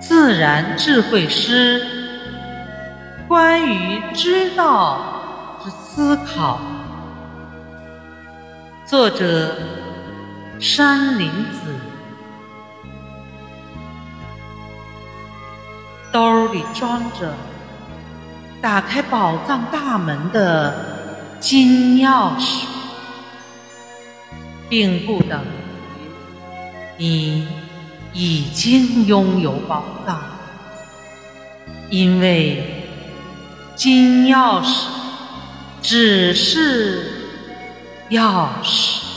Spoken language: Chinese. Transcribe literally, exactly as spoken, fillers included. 自然智慧诗，关于知道之思考。作者：山林子。兜里装着打开宝藏大门的金钥匙，并不等于你已经拥有宝藏，因为金钥匙只是钥匙。